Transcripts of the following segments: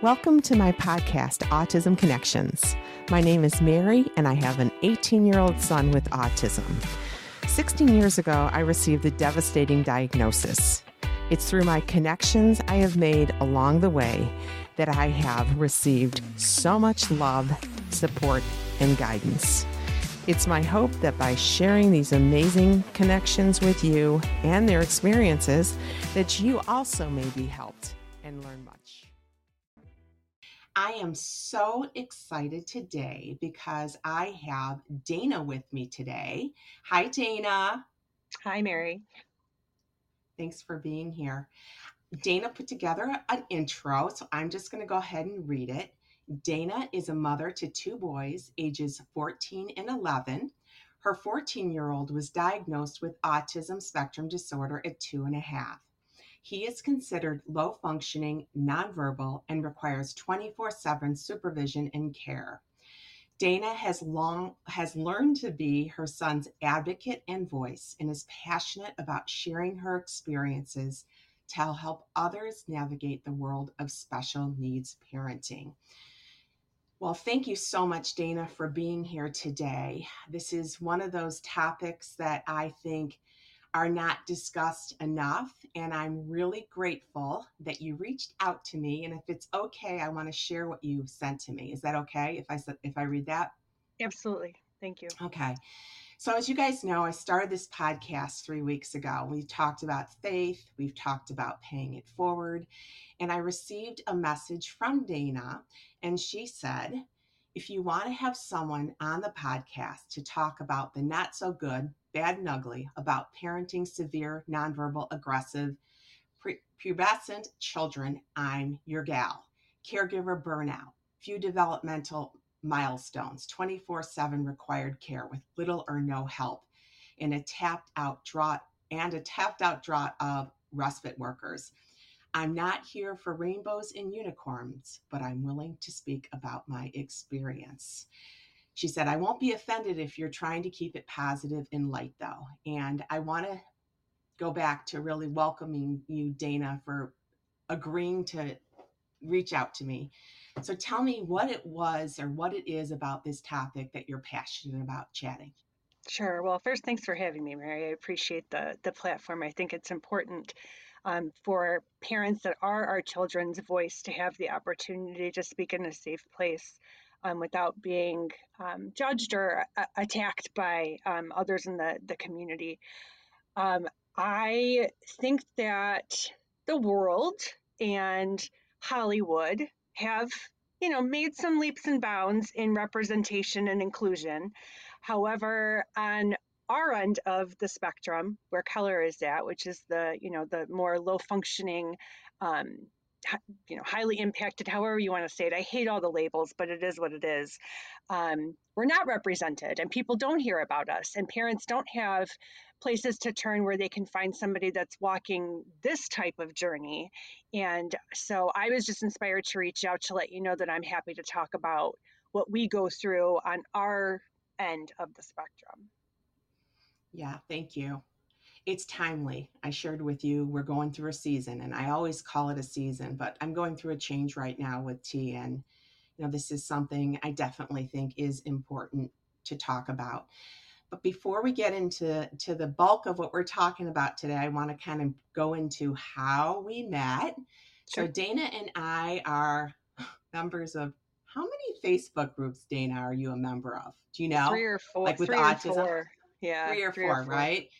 Welcome to my podcast, Autism Connections. My name is Mary, and I have an 18-year-old son with autism. 16 years ago, I received a devastating diagnosis. It's through my connections I have made along the way that I have received so much love, support, and guidance. It's my hope that by sharing these amazing connections with you and their experiences, that you also may be helped and learn much. I am so excited today because I have Dana with me today. Hi, Dana. Hi, Mary. Thanks for being here. Dana put together an intro, so I'm just going to go ahead and read it. Dana is a mother to two boys, ages 14 and 11. Her 14-year-old was diagnosed with autism spectrum disorder at 2.5. He is considered low-functioning, nonverbal, and requires 24/7 supervision and care. Dana has learned to be her son's advocate and voice and is passionate about sharing her experiences to help others navigate the world of special needs parenting. Well, thank you so much, Dana, for being here today. This is one of those topics that I think are not discussed enough, and I'm really grateful that you reached out to me. And if it's okay, I want to share what you sent to me. Is that okay if I read that? Absolutely. Thank you. Okay. So as you guys know, I started this podcast 3 weeks ago. We talked about faith. We've talked about paying it forward. And I received a message from Dana, and she said, if you want to have someone on the podcast to talk about the not so good, bad and ugly about parenting severe, nonverbal, aggressive, pubescent children, I'm your gal. Caregiver burnout, few developmental milestones, 24/7 required care with little or no help, and a tapped out drought of respite workers. I'm not here for rainbows and unicorns, but I'm willing to speak about my experience. She said, I won't be offended if you're trying to keep it positive and light, though. And I want to go back to really welcoming you, Dana, for agreeing to reach out to me. So tell me what it was or what it is about this topic that you're passionate about chatting. Sure. Well, first, thanks for having me, Mary. I appreciate the platform. I think it's important for parents that are our children's voice to have the opportunity to speak in a safe place. Without being judged or attacked by others in the community. I think that the world and Hollywood have, made some leaps and bounds in representation and inclusion. However, on our end of the spectrum, where Keller is at, which is the more low functioning, highly impacted, however you want to say it. I hate all the labels, but it is what it is. We're not represented, and people don't hear about us, and parents don't have places to turn where they can find somebody that's walking this type of journey. And so I was just inspired to reach out to let you know that I'm happy to talk about what we go through on our end of the spectrum. Yeah, thank you. It's timely. I shared with you, we're going through a season, and I always call it a season, but I'm going through a change right now with T, and this is something I definitely think is important to talk about. But before we get into the bulk of what we're talking about today, I want to kind of go into how we met. Sure. So Dana and I are members of how many Facebook groups, Dana, are you a member of? Do you know? 3 or 4. Like with autism? Four. Yeah. 3 or 4, right?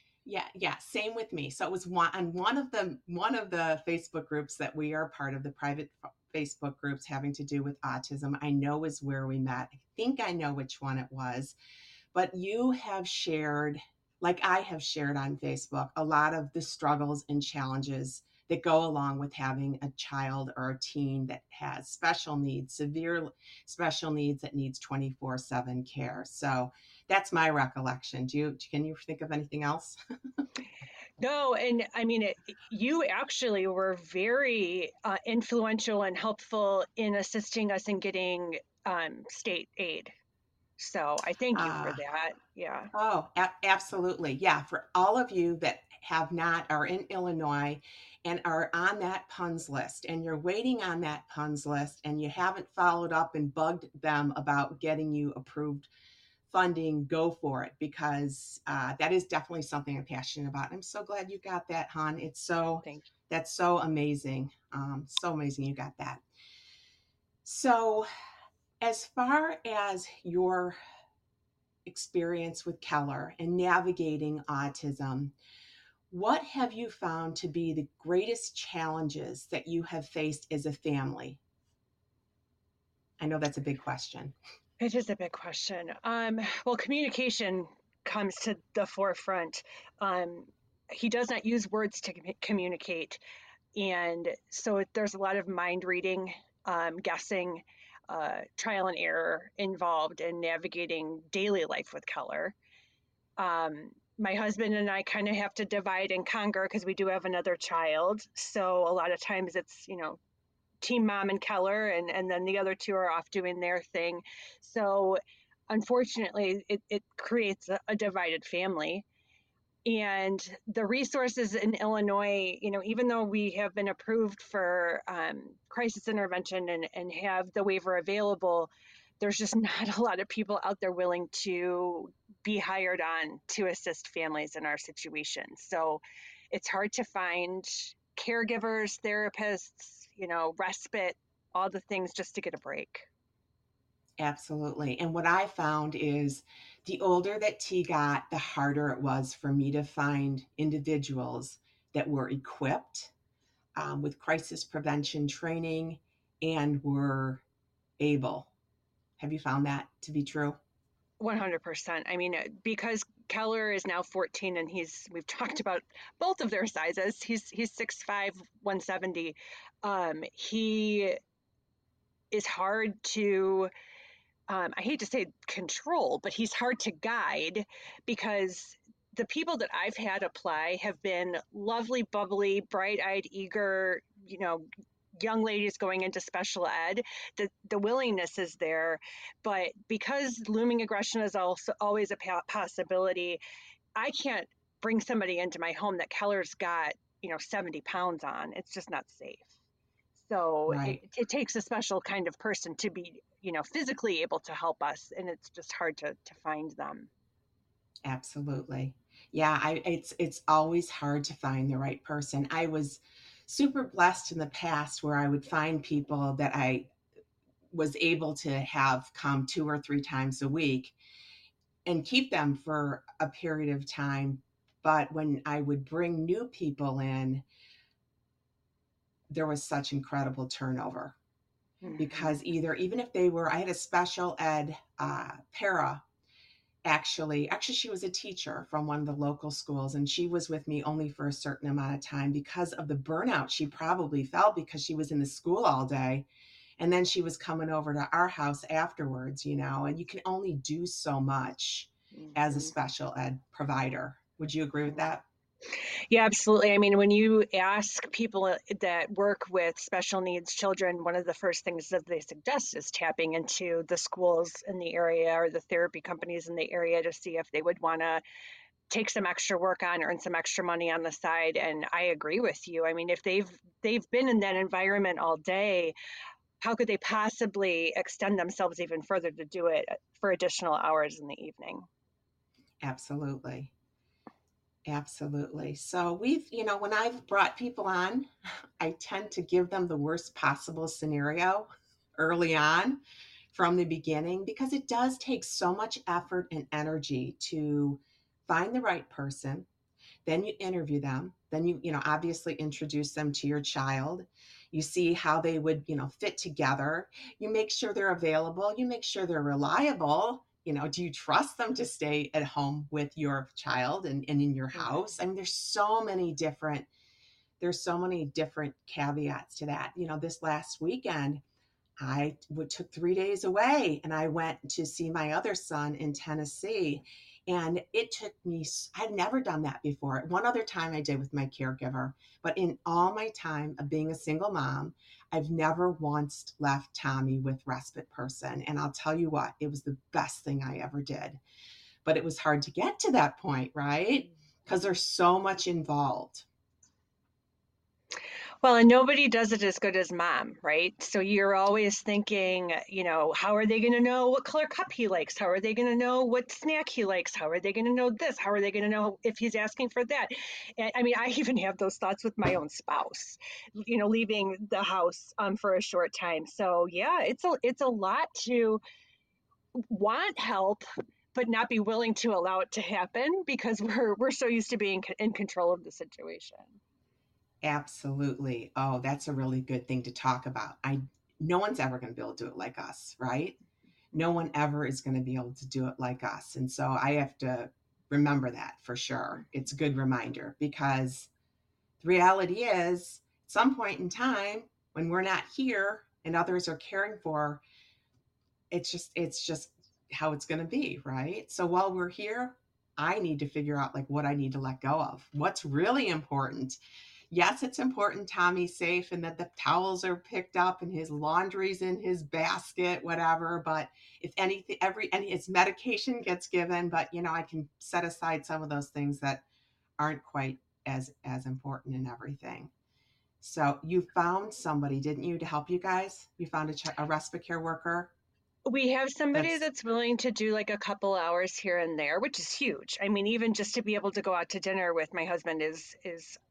Yeah, same with me. So it was one of the Facebook groups that we are part of, the private Facebook groups having to do with autism. I know is where we met. I think I know which one it was, but you have shared, like I have shared on Facebook, a lot of the struggles and challenges that go along with having a child or a teen that has special needs, severe special needs that needs 24/7 care. So that's my recollection. Can you think of anything else? No, and I mean, you actually were very influential and helpful in assisting us in getting state aid. So I thank you for that. Yeah. Oh, absolutely. Yeah. For all of you that have not, are in Illinois and are on that PUNS list, and you're waiting on that PUNS list and you haven't followed up and bugged them about getting you approved funding, go for it, because that is definitely something I'm passionate about. I'm so glad you got that, hon. It's so, that's so amazing. So amazing you got that. So as far as your experience with Keller and navigating autism, what have you found to be the greatest challenges that you have faced as a family? I know that's a big question. It is a big question. Well, communication comes to the forefront. He does not use words to communicate. And so there's a lot of mind reading, guessing, trial and error involved in navigating daily life with Keller. My husband and I kind of have to divide and conquer because we do have another child. So a lot of times it's, you know, team mom and Keller, and then the other two are off doing their thing. So unfortunately, it creates a divided family. And the resources in Illinois, you know, even though we have been approved for crisis intervention and have the waiver available, there's just not a lot of people out there willing to be hired on to assist families in our situation. So it's hard to find caregivers, therapists, you know, respite, all the things just to get a break. Absolutely. And what I found is the older that T got, the harder it was for me to find individuals that were equipped with crisis prevention training and were able. Have you found that to be true? 100%. I mean, because Keller is now 14 and we've talked about both of their sizes. He's 6'5", 170. He is hard to, I hate to say control, but he's hard to guide, because the people that I've had apply have been lovely, bubbly, bright-eyed, eager, you know, young ladies going into special ed. The willingness is there, but because looming aggression is also always a possibility, I can't bring somebody into my home that Keller's got, you know, 70 pounds on. It's just not safe. So right. It takes a special kind of person to be, you know, physically able to help us, and it's just hard to find them. Absolutely. Yeah, it's always hard to find the right person. I was super blessed in the past where I would find people that I was able to have come 2 or 3 times a week and keep them for a period of time. But when I would bring new people in, there was such incredible turnover, because even if they were, I had a special ed para, actually she was a teacher from one of the local schools, and she was with me only for a certain amount of time because of the burnout she probably felt, because she was in the school all day and then she was coming over to our house afterwards, you know, and you can only do so much as a special ed provider. Would you agree with that? Yeah, absolutely. I mean, when you ask people that work with special needs children, one of the first things that they suggest is tapping into the schools in the area or the therapy companies in the area to see if they would want to take some extra work on, earn some extra money on the side. And I agree with you. I mean, if they've been in that environment all day, how could they possibly extend themselves even further to do it for additional hours in the evening? Absolutely. Absolutely. So when I've brought people on, I tend to give them the worst possible scenario early on from the beginning, because it does take so much effort and energy to find the right person. Then you interview them. Then you obviously introduce them to your child. You see how they would, fit together. You make sure they're available. You make sure they're reliable. You know, do you trust them to stay at home with your child and in your house? I mean, there's so many different caveats to that. You know, this last weekend, I took 3 days away and I went to see my other son in Tennessee. And it took me, I'd never done that before. One other time I did with my caregiver, but in all my time of being a single mom, I've never once left Tommy with respite person. And I'll tell you what, it was the best thing I ever did, but it was hard to get to that point, right? because there's so much involved. Well, and nobody does it as good as mom, right? So you're always thinking, you know, how are they going to know what color cup he likes? How are they going to know what snack he likes? How are they going to know this? How are they going to know if he's asking for that? And, I mean, I even have those thoughts with my own spouse, you know, leaving the house for a short time. So yeah, it's a lot to want help, but not be willing to allow it to happen because we're so used to being in control of the situation. Absolutely. Oh, that's a really good thing to talk about. No one's ever going to be able to do it like us, right? No one ever is going to be able to do it like us. And so I have to remember that for sure. It's a good reminder because the reality is at some point in time when we're not here and others are caring for, it's just how it's going to be, right? So while we're here, I need to figure out like what I need to let go of, what's really important. Yes, it's important Tommy's safe and that the towels are picked up and his laundry's in his basket, whatever. But if anything, his medication gets given, but you know, I can set aside some of those things that aren't quite as important in everything. So you found somebody, didn't you, to help you guys? You found a respiratory worker? We have somebody that's willing to do like a couple hours here and there, which is huge. I mean, even just to be able to go out to dinner with my husband is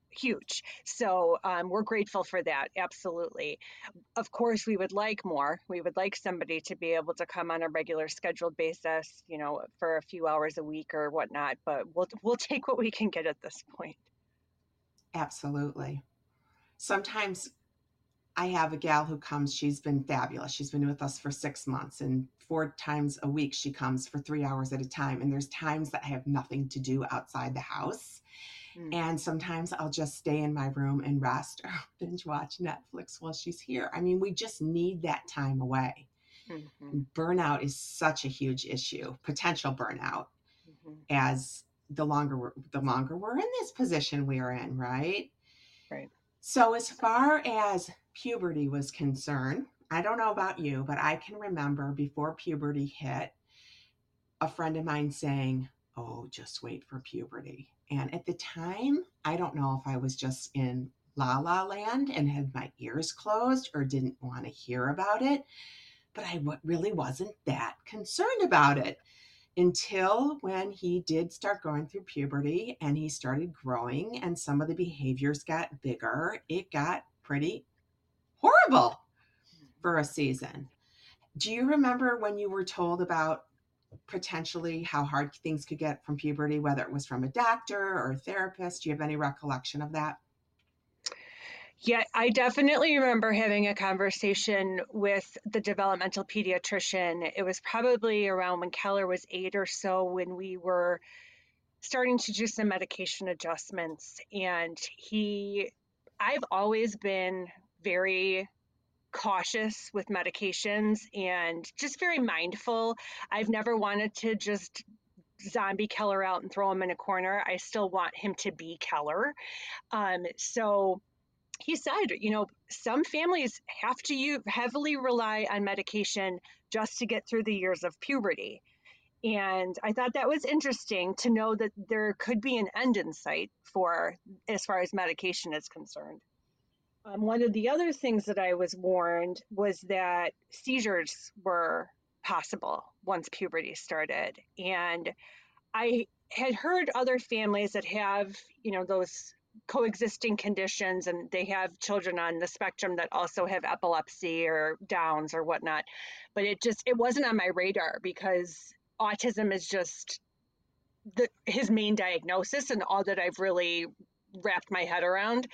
huge. So we're grateful for that. Absolutely. Of course, we would like more. We would like somebody to be able to come on a regular scheduled basis, you know, for a few hours a week or whatnot, but we'll take what we can get at this point. Absolutely. Sometimes I have a gal who comes, she's been fabulous. She's been with us for 6 months and 4 times a week, she comes for 3 hours at a time. And there's times that I have nothing to do outside the house. And sometimes I'll just stay in my room and rest or binge watch Netflix while she's here. I mean, we just need that time away. Mm-hmm. Burnout is such a huge issue, potential burnout, mm-hmm. as the longer we're in this position we are in, right? Right. So as far as puberty was concerned, I don't know about you, but I can remember before puberty hit, a friend of mine saying, "Oh, just wait for puberty." And at the time, I don't know if I was just in la la land and had my ears closed or didn't want to hear about it, but I really wasn't that concerned about it until when he did start going through puberty and he started growing and some of the behaviors got bigger. It got pretty horrible for a season. Do you remember when you were told about potentially how hard things could get from puberty, whether it was from a doctor or a therapist? Do you have any recollection of that? Yeah, I definitely remember having a conversation with the developmental pediatrician. It was probably around when Keller was 8 or so when we were starting to do some medication adjustments. And I've always been very cautious with medications and just very mindful. I've never wanted to just zombie Keller out and throw him in a corner. I still want him to be Keller. So he said, you know, some families have to heavily rely on medication just to get through the years of puberty. And I thought that was interesting to know that there could be an end in sight for as far as medication is concerned. One of the other things that I was warned was that seizures were possible once puberty started. And I had heard other families that have, you know, those coexisting conditions and they have children on the spectrum that also have epilepsy or Downs or whatnot. But it wasn't on my radar because autism is just his main diagnosis and all that I've really wrapped my head around.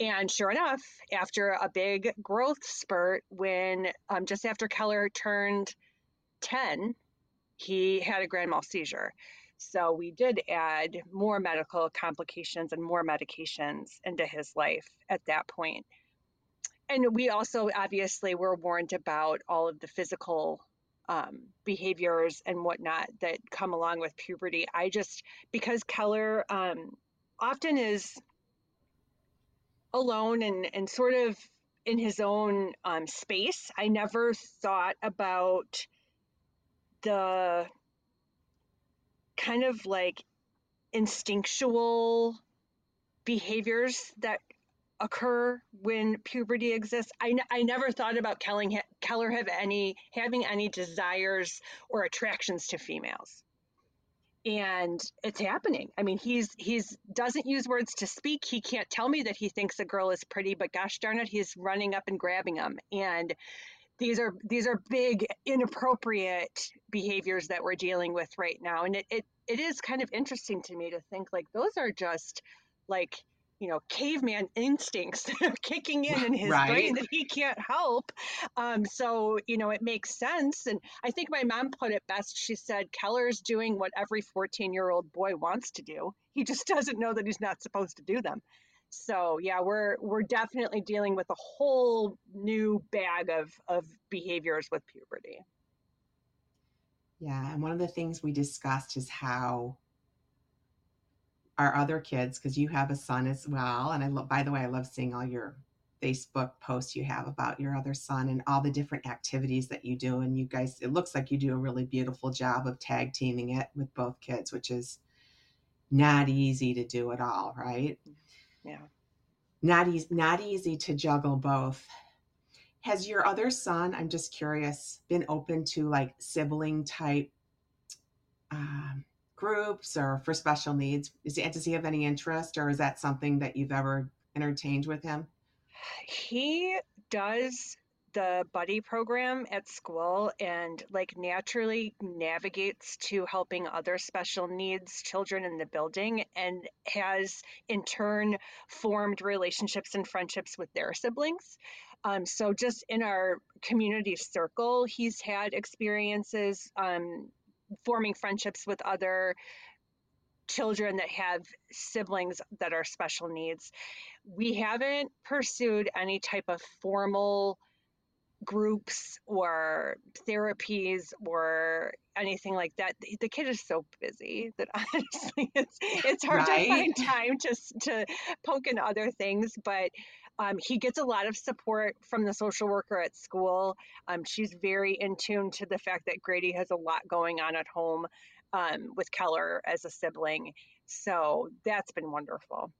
And sure enough, after a big growth spurt, when just after Keller turned 10, he had a grand mal seizure. So we did add more medical complications and more medications into his life at that point. And we also obviously were warned about all of the physical behaviors and whatnot that come along with puberty. Because Keller often is alone and sort of in his own space, I never thought about the kind of like instinctual behaviors that occur when puberty exists. I never thought about Keller having any desires or attractions to females. And it's happening. I mean, he's doesn't use words to speak. He can't tell me that he thinks a girl is pretty, but gosh darn it, he's running up and grabbing them. And these are big, inappropriate behaviors that we're dealing with right now. And it is kind of interesting to me to think, like, those are just, like, you know, caveman instincts that are kicking in his brain that he can't help. So, you know, it makes sense. And I think my mom put it best. She said, Keller's doing what every 14-year-old boy wants to do. He just doesn't know that he's not supposed to do them. So yeah, we're definitely dealing with a whole new bag of behaviors with puberty. Yeah. And one of the things we discussed is how our other kids, because you have a son as well. And by the way, I love seeing all your Facebook posts you have about your other son and all the different activities that you do. And you guys, it looks like you do a really beautiful job of tag teaming it with both kids, which is not easy to do at all, right? Yeah. Not easy to juggle both. Has your other son, I'm just curious, been open to like sibling type groups or for special needs? Does he have any interest, or is that something that you've ever entertained with him? He does the buddy program at school and like naturally navigates to helping other special needs children in the building, and has in turn formed relationships and friendships with their siblings. So just in our community circle, he's had experiences forming friendships with other children that have siblings that are special needs. We haven't pursued any type of formal groups or therapies or anything like that. The kid is so busy that honestly it's hard to find time to poke in other things, but he gets a lot of support from the social worker at school. She's very in tune to the fact that Grady has a lot going on at home with Keller as a sibling. So that's been wonderful.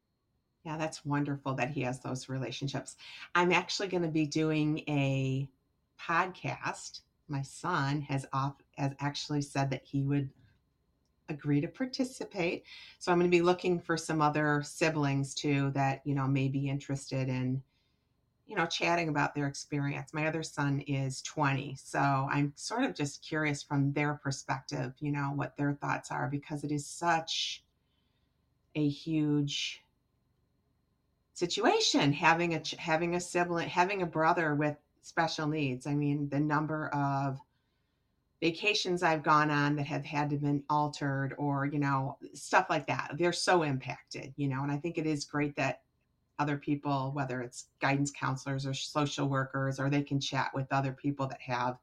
Yeah, that's wonderful that he has those relationships. I'm actually going to be doing a podcast. My son has actually said that he would agree to participate. So I'm going to be looking for some other siblings too that, you know, may be interested in, you know, chatting about their experience. My other son is 20. So I'm sort of just curious from their perspective, you know, what their thoughts are, because it is such a huge situation having a sibling, having a brother with special needs. I mean, the number of vacations I've gone on that have had to been altered, or, you know, stuff like that. They're so impacted, you know, and I think it is great that other people, whether it's guidance counselors or social workers, or they can chat with other people that have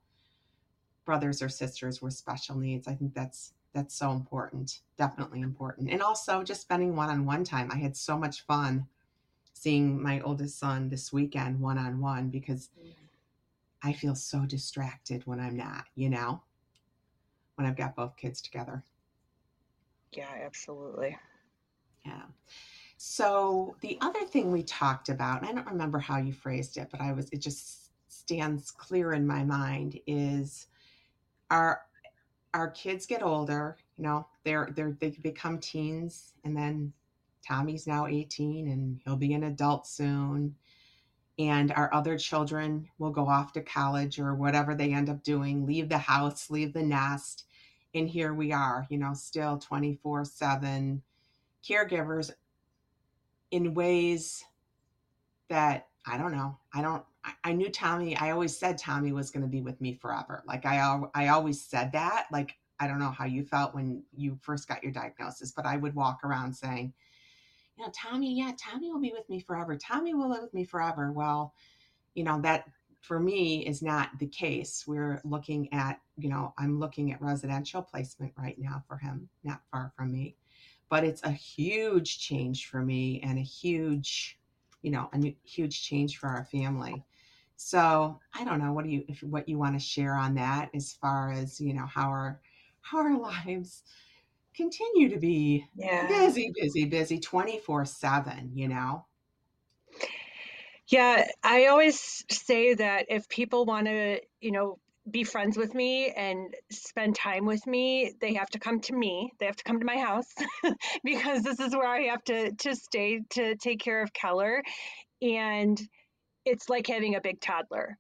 brothers or sisters with special needs. I think that's so important, definitely important. And also just spending one-on-one time. I had so much fun seeing my oldest son this weekend one-on-one, because I feel so distracted when I'm not, you know, when I've got both kids together. Yeah, absolutely. Yeah. So the other thing we talked about, and I don't remember how you phrased it, but it just stands clear in my mind, is our kids get older, you know, they become teens, and then Tommy's now 18 and he'll be an adult soon. And our other children will go off to college or whatever they end up doing, leave the house, leave the nest. And here we are, you know, still 24/7 caregivers in ways that, I don't know. I knew Tommy. I always said Tommy was going to be with me forever. Like I always said that. Like, I don't know how you felt when you first got your diagnosis, but I would walk around saying, you know, Tommy will be with me forever. Tommy will live with me forever. Well, you know, that for me is not the case. We're looking at, you know, I'm looking at residential placement right now for him, not far from me, but it's a huge change for me and a huge change for our family. So I don't know, what you want to share on that as far as, you know, how our lives continue to be busy 24/7, you know? Yeah, I always say that if people want to, you know, be friends with me and spend time with me, they have to come to me. They have to come to my house because this is where I have to stay to take care of Keller. And it's like having a big toddler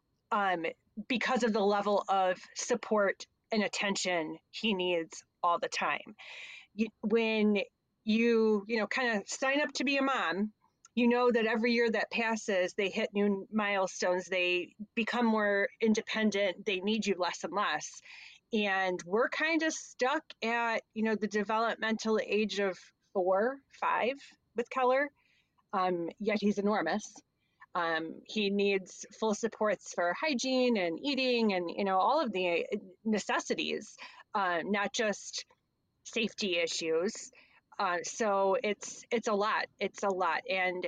because of the level of support and attention he needs all the time. When you kind of sign up to be a mom, you know that every year that passes, they hit new milestones, they become more independent, they need you less and less. And we're kind of stuck at, the developmental age of 4, 5 with Keller, yet he's enormous. He needs full supports for hygiene and eating and, all of the necessities, not just safety issues. So it's a lot. And,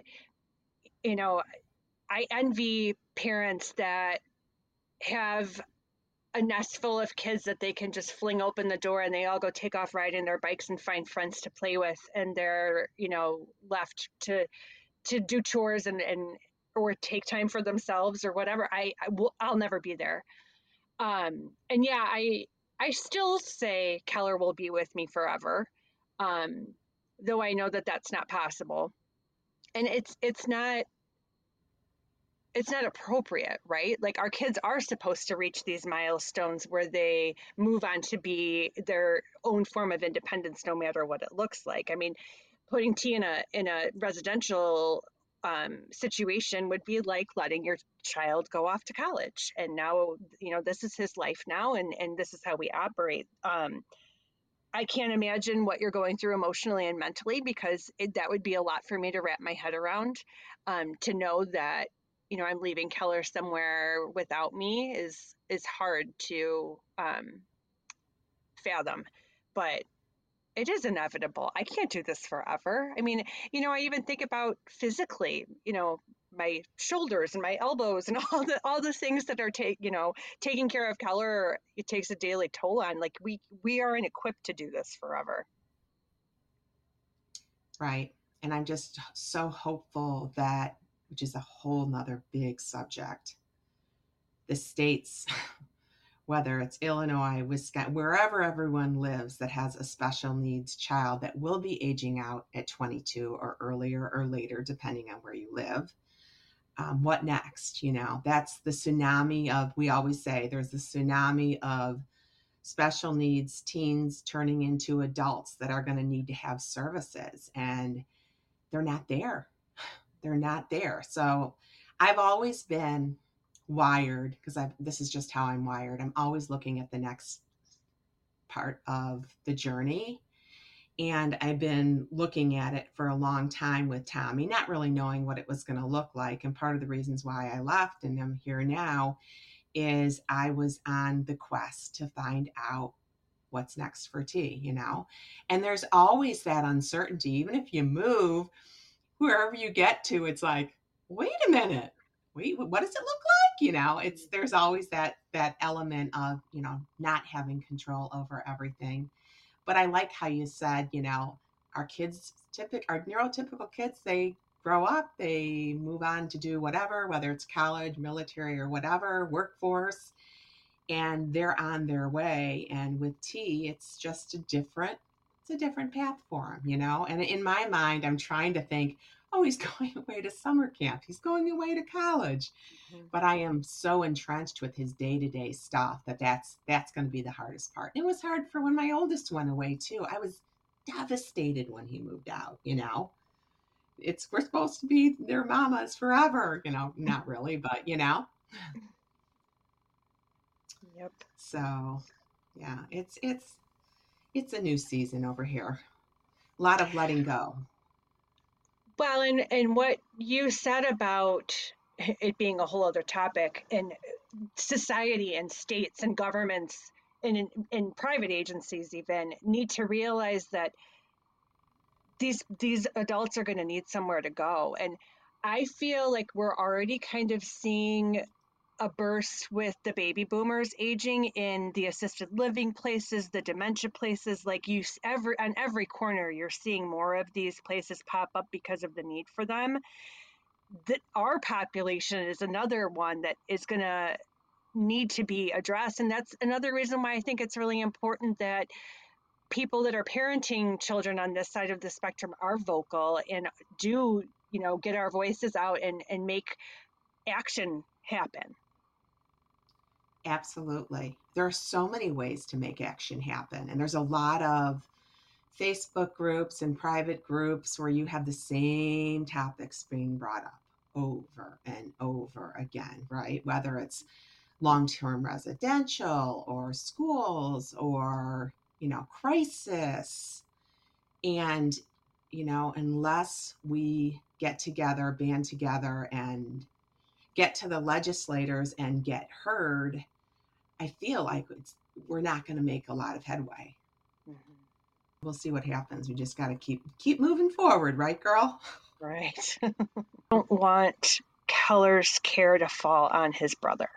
I envy parents that have a nest full of kids that they can just fling open the door and they all go take off riding their bikes and find friends to play with. And they're, left to do chores and or take time for themselves or whatever. I'll never be there. And yeah, I still say Keller will be with me forever. Though I know that that's not possible, and it's not appropriate, right? Like our kids are supposed to reach these milestones where they move on to be their own form of independence, no matter what it looks like. I mean, putting T in a residential situation would be like letting your child go off to college, and now this is his life now, and this is how we operate. I can't imagine what you're going through emotionally and mentally because that would be a lot for me to wrap my head around. To know that, I'm leaving Keller somewhere without me is hard to fathom, but it is inevitable. I can't do this forever. I mean, I even think about physically, my shoulders and my elbows and all the things that are taking care of Keller, it takes a daily toll on. Like we aren't equipped to do this forever. Right. And I'm just so hopeful that, which is a whole nother big subject, the states, whether it's Illinois, Wisconsin, wherever everyone lives that has a special needs child that will be aging out at 22 or earlier or later, depending on where you live. What next? That's the tsunami of, we always say there's the tsunami of special needs teens turning into adults that are going to need to have services, and they're not there. So I've always been wired because this is just how I'm wired. I'm always looking at the next part of the journey. And I've been looking at it for a long time with Tommy, not really knowing what it was going to look like. And part of the reasons why I left and I'm here now is I was on the quest to find out what's next for T, And there's always that uncertainty. Even if you move, wherever you get to, it's like, wait a minute. What does it look like? There's always that element of, not having control over everything. But I like how you said, our neurotypical kids, they grow up, they move on to do whatever, whether it's college, military, or whatever, workforce, and they're on their way. And with T, it's just a different path for him, And in my mind, I'm trying to think, oh, he's going away to summer camp, he's going away to college. Mm-hmm. But I am so entrenched with his day-to-day stuff that's going to be the hardest part. It was hard for when my oldest went away too. I was devastated when he moved out, we're supposed to be their mamas forever, not really, but Yep. So yeah, it's a new season over here. A lot of letting go. Well, and what you said about it being a whole other topic, and society and states and governments and private agencies even need to realize that these adults are going to need somewhere to go. And I feel like we're already kind of seeing a burst with the baby boomers aging in the assisted living places, the dementia places, like on every corner, you're seeing more of these places pop up because of the need for them. Our population is another one that is going to need to be addressed. And that's another reason why I think it's really important that people that are parenting children on this side of the spectrum are vocal and do, you know, get our voices out and make action happen. Absolutely. There are so many ways to make action happen. And there's a lot of Facebook groups and private groups where you have the same topics being brought up over and over again, right? Whether it's long-term residential or schools or, you know, crisis. And, you know, unless we get together, band together and get to the legislators and get heard, I feel like we're not going to make a lot of headway. Mm-hmm. We'll see what happens. We just got to keep moving forward, right, girl? Right. I don't want Keller's care to fall on his brother.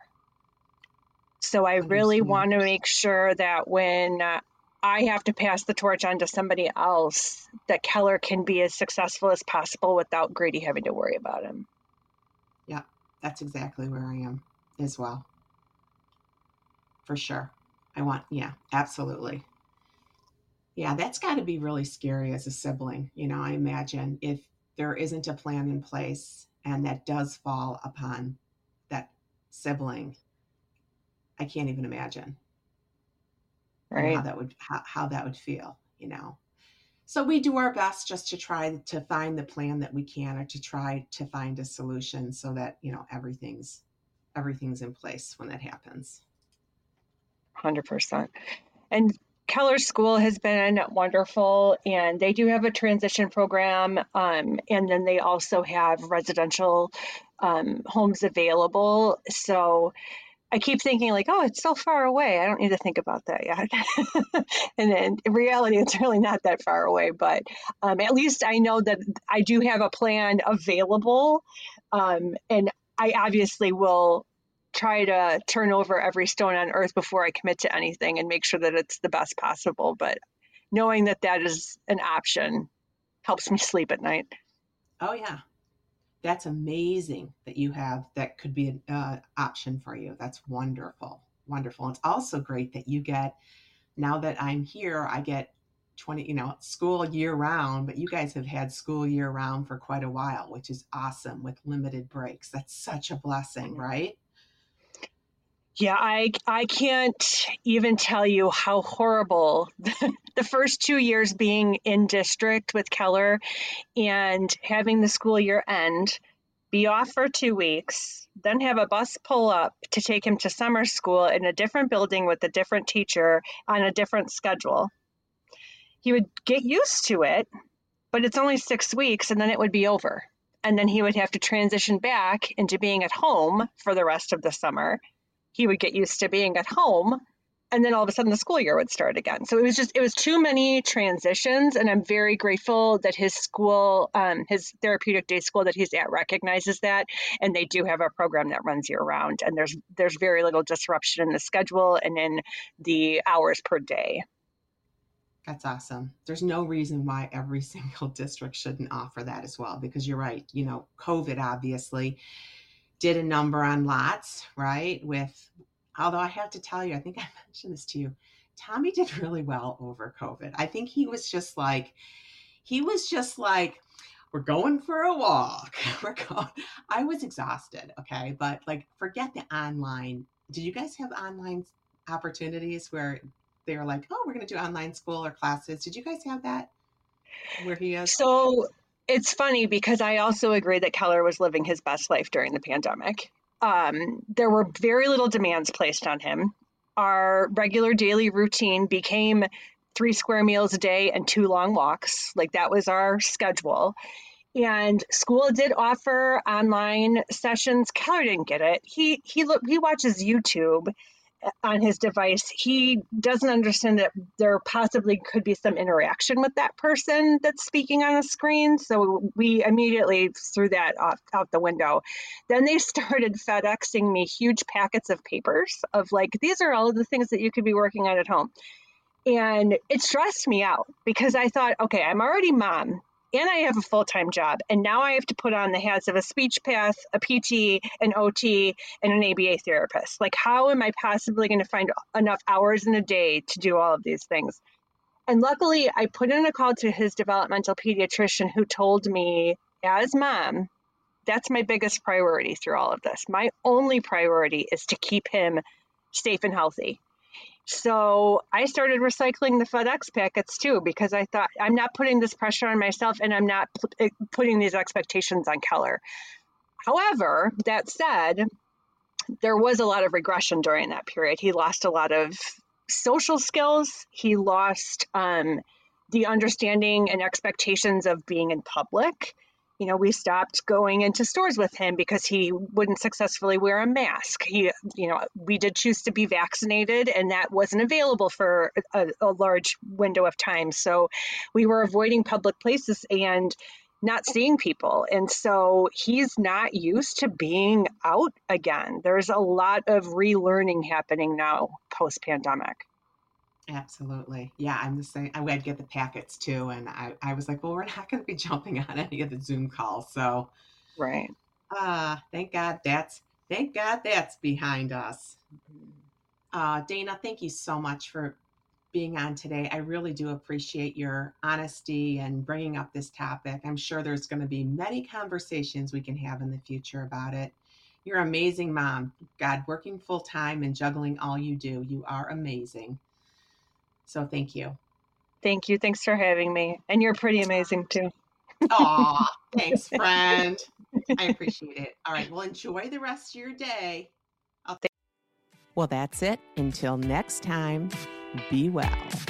So I really want to make sure that when I have to pass the torch on to somebody else, that Keller can be as successful as possible without Grady having to worry about him. Yeah, that's exactly where I am as well. For sure. Yeah, absolutely. Yeah, that's got to be really scary as a sibling. You know, I imagine if there isn't a plan in place and that does fall upon that sibling, I can't even imagine. Right. How that would feel, you know. So we do our best just to try to find the plan that we can, or to try to find a solution so that, you know, everything's in place when that happens. 100%. And Keller's school has been wonderful, and they do have a transition program, and then they also have residential homes available. So I keep thinking, like, oh, it's so far away, I don't need to think about that yet. And then in reality, it's really not that far away, but at least I know that I do have a plan available, and I obviously will try to turn over every stone on earth before I commit to anything and make sure that it's the best possible. But knowing that that is an option helps me sleep at night. Oh, yeah. That's amazing that you have, that could be an option for you. That's wonderful. Wonderful. It's also great that you get, now that I'm here, I get school year round, but you guys have had school year round for quite a while, which is awesome, with limited breaks. That's such a blessing, right? Yeah, I can't even tell you how horrible the first 2 years being in district with Keller and having the school year end, be off for 2 weeks, then have a bus pull up to take him to summer school in a different building with a different teacher on a different schedule. He would get used to it, but it's only 6 weeks and then it would be over. And then he would have to transition back into being at home for the rest of the summer. He would get used to being at home, and then all of a sudden the school year would start again. So it was too many transitions, and I'm very grateful that his school, his therapeutic day school that he's at, recognizes that, and they do have a program that runs year round, and there's very little disruption in the schedule and in the hours per day. That's awesome. There's no reason why every single district shouldn't offer that as well, because you're right, you know, COVID obviously did a number on lots, right? Although I have to tell you, I think I mentioned this to you, Tommy did really well over COVID. I think he was just like, we're going for a walk. I was exhausted, okay? But like, forget the online. Did you guys have online opportunities where they were like, oh, we're going to do online school or classes? Did you guys have that where he is? So it's funny because I also agree that Keller was living his best life during the pandemic. There were very little demands placed on him. Our regular daily routine became 3 square meals a day and 2 long walks. Like, that was our schedule. And school did offer online sessions. Keller didn't get it. He watches YouTube on his device, he doesn't understand that there possibly could be some interaction with that person that's speaking on the screen. So we immediately threw that out the window. Then they started FedExing me huge packets of papers of like, these are all of the things that you could be working on at home. And it stressed me out because I thought, okay, I'm already mom and I have a full-time job. And now I have to put on the hats of a speech path, a PT, an OT, and an ABA therapist. Like, how am I possibly going to find enough hours in a day to do all of these things? And luckily, I put in a call to his developmental pediatrician who told me, as mom, that's my biggest priority through all of this. My only priority is to keep him safe and healthy. So I started recycling the FedEx packets too, because I thought, I'm not putting this pressure on myself and I'm not putting these expectations on Keller. However, that said, there was a lot of regression during that period. He lost a lot of social skills. He lost the understanding and expectations of being in public. You know, we stopped going into stores with him because he wouldn't successfully wear a mask. He, you know, we did choose to be vaccinated and that wasn't available for a large window of time. So we were avoiding public places and not seeing people. And so he's not used to being out again. There's a lot of relearning happening now post-pandemic. Absolutely. Yeah, I'm the same. I'd get the packets too. And I was like, well, we're not going to be jumping on any of the Zoom calls. So, right. Thank God that's behind us. Dana, thank you so much for being on today. I really do appreciate your honesty and bringing up this topic. I'm sure there's going to be many conversations we can have in the future about it. You're an amazing mom. God, working full time and juggling all you do. You are amazing. So thank you. Thank you. Thanks for having me. And you're pretty amazing too. Aw, thanks, friend. I appreciate it. All right. Well, enjoy the rest of your day. Well, that's it. Until next time, be well.